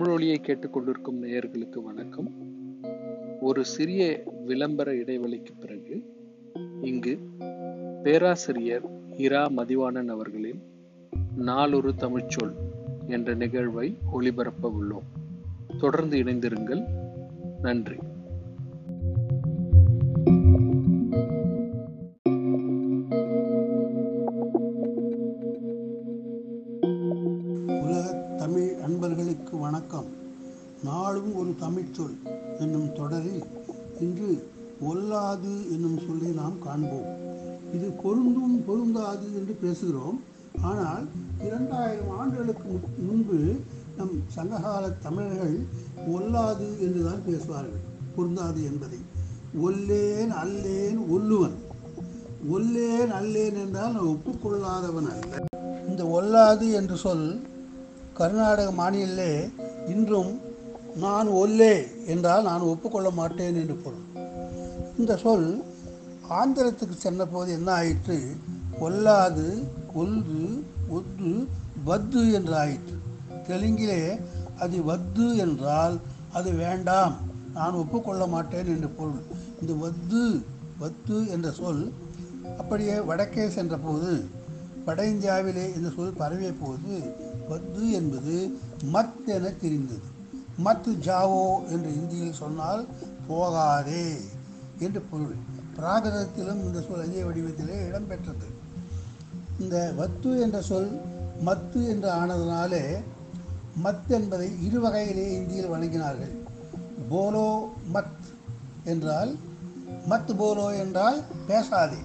தமிழொலியை கேட்டுக்கொண்டிருக்கும் நேயர்களுக்கு வணக்கம். ஒரு சிறிய விளம்பர இடைவெளிக்கு பிறகு இங்கு பேராசிரியர் இரா மதிவானன் அவர்களின் நாளொரு தமிழ்ச்சொல் என்ற நிகழ்வை ஒளிபரப்ப உள்ளோம். தொடர்ந்து இணைந்திருங்கள். நன்றி. அன்பர்களுக்கு வணக்கம். நாளும் ஒரு தமிழ்ச்சொல் என்னும் தொடரில் இன்று ஒல்லாது என்னும் சொல்லை நாம் காண்போம். இது பொருந்தும் பொருந்தாது என்று பேசுகிறோம். ஆனால் 2000 ஆண்டுகளுக்கு முன்பு நம் சங்ககால தமிழர்கள் ஒல்லாது என்றுதான் பேசுவார்கள். பொருந்தாது என்பதை ஒல்லேன் அல்லேன் ஒல்லுவன். ஒல்லேன் அல்லேன் என்றால் நான் ஒப்புக்கொள்ளாதவன் அல்ல. இந்த ஒல்லாது என்று சொல் கர்நாடக மாநிலே இன்றும் நான் ஒல்லே என்றால் நான் ஒப்புக்கொள்ள மாட்டேன் என்று பொருள். இந்த சொல் ஆந்திரத்துக்கு சென்றபோது என்ன ஆயிற்று? ஒல்லாது, ஒல்லு, ஒத்து, வத்து என்று ஆயிற்று. தெலுங்கிலே அது வத்து என்றால் அது வேண்டாம், நான் ஒப்புக்கொள்ள மாட்டேன் என்று பொருள். இந்த வத்து வத்து என்ற சொல் அப்படியே வடக்கே சென்றபோது, வட இந்தியாவிலே இந்த சொல் பரவிய போது வத்து என்பது மத் என தெரிந்தது. மத் ஜாவோ என்று இந்தியில் சொன்னால் போகாதே என்று பொருள். பிராகிருதத்திலும் இந்த சொல் அதே வடிவத்திலே இடம்பெற்றது. இந்த வத்து என்ற சொல் மத்து என்று ஆனதனாலே மத் என்பதை இரு வகையிலே இந்தியில் வழங்கினார்கள். போலோ மத் என்றால், மத் போலோ என்றால் பேசாதே,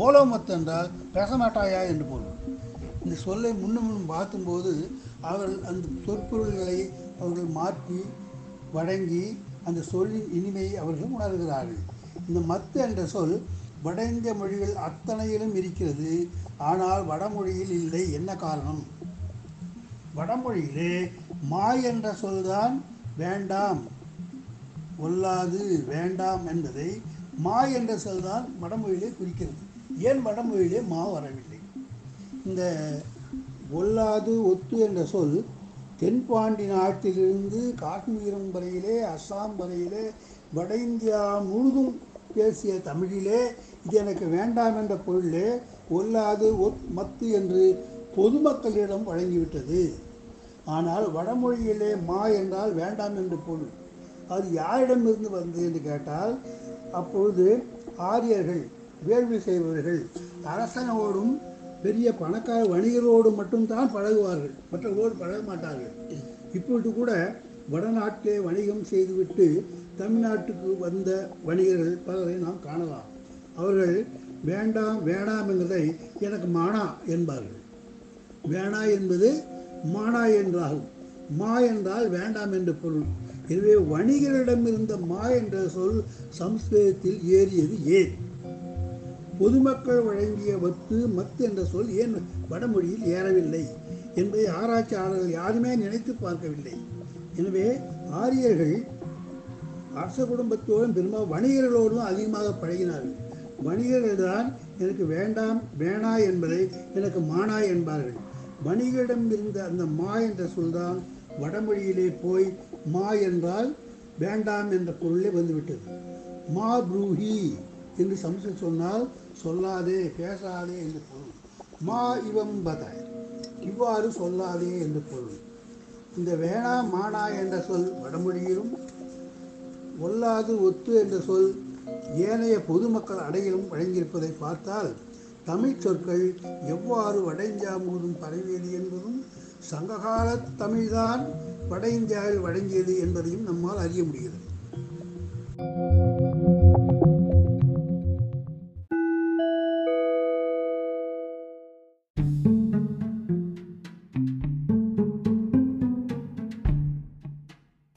போலோ மத் என்றால் பேச மாட்டாயா என்று பொருள். இந்த சொல்லை முன்னும் பார்க்கும்போது அவர்கள் அந்த சொற்பொருள்களை அவர்கள் மாற்றி வழங்கி அந்த சொல்லின் இனிமையை அவர்கள் உணர்கிறார்கள். இந்த மத்து என்ற சொல் வட இந்திய மொழிகள் அத்தனையிலும் இருக்கிறது, ஆனால் வடமொழியில் இல்லை. என்ன காரணம்? வடமொழியிலே மாய் என்ற சொல்தான் வேண்டாம், ஒல்லாது, வேண்டாம் என்பதை மாய் என்ற சொல்தான் வடமொழியிலே குறிக்கிறது. ஏன் வடமொழியிலே மா வரவில்லை? இந்த ஒல்லாது, ஒத்து என்ற சொல் தென்பாண்டி நாட்டிலிருந்து காஷ்மீரம் வரையிலே, அஸ்ஸாம் வரையிலே, வட இந்தியா முழுதும் பேசிய தமிழிலே இது எனக்கு வேண்டாம் என்ற பொருளே ஒல்லாது மத்து என்று பொதுமக்களிடம் வழங்கிவிட்டது. ஆனால் வடமொழியிலே மா என்றால் வேண்டாம் என்று பொருள். அது யாரிடமிருந்து வந்தது என்று கேட்டால், அப்பொழுது ஆரியர்கள், வேள்வி செய்பவர்கள், அரசனோடும் பெரிய பணக்கார வணிகரோடு மட்டும்தான் பழகுவார்கள், மற்றவர்களோடு பழக மாட்டார்கள். இப்பொழுது கூட வடநாட்டிலே வணிகம் செய்துவிட்டு தமிழ்நாட்டுக்கு வந்த வணிகர்கள் பலரை நாம் காணலாம். அவர்கள் வேண்டாம் வேணாம் என்பதை எனக்கு மானா என்பார்கள். வேணா என்பது மானா என்றாகும். மா என்றால் வேண்டாம் என்று பொருள். எனவே வணிகரிடம் இருந்த மா என்ற சொல் சம்ஸ்கிருதத்தில் ஏறியது. ஏன் பொதுமக்கள் வழங்கிய வத்து மத்து என்ற சொல் ஏன் வடமொழியில் ஏறவில்லை என்பதை ஆராய்ச்சியாளர்கள் யாருமே நினைத்து பார்க்கவில்லை. எனவே ஆரியர்கள் அரச குடும்பத்தோடும் பெரும்பாலும் வணிகர்களோடும் அதிகமாக பழகினார்கள். வணிகர்கள்தான் எனக்கு வேண்டாம் வேணா என்பதை எனக்கு மானா என்பார்கள். வணிகரிடம் இருந்த அந்த மா என்ற சொல்தான் வடமொழியிலே போய் மா என்றால் வேண்டாம் என்ற பொருளே வந்துவிட்டது. மா ப்ரூஹி என்று சம்ஸ்கிருதம் சொன்னால் சொல்லாதே, பேசாதே என்று பொருள். மா இவம்பத, இவ்வாறு சொல்லாதே என்று பொருள். இந்த வேணா மானா என்ற சொல் வடமொழியிலும், ஒல்லாது ஒத்து என்ற சொல் ஏனைய பொதுமக்கள் அடையிலும் வழங்கியிருப்பதை பார்த்தால் தமிழ் சொற்கள் எவ்வாறு வட இந்தியா முழுவதும் பரவியது என்பதும் சங்ககால தமிழ்தான் வட இந்தியாவில் வழங்கியது என்பதையும் நம்மால் அறிய முடிகிறது.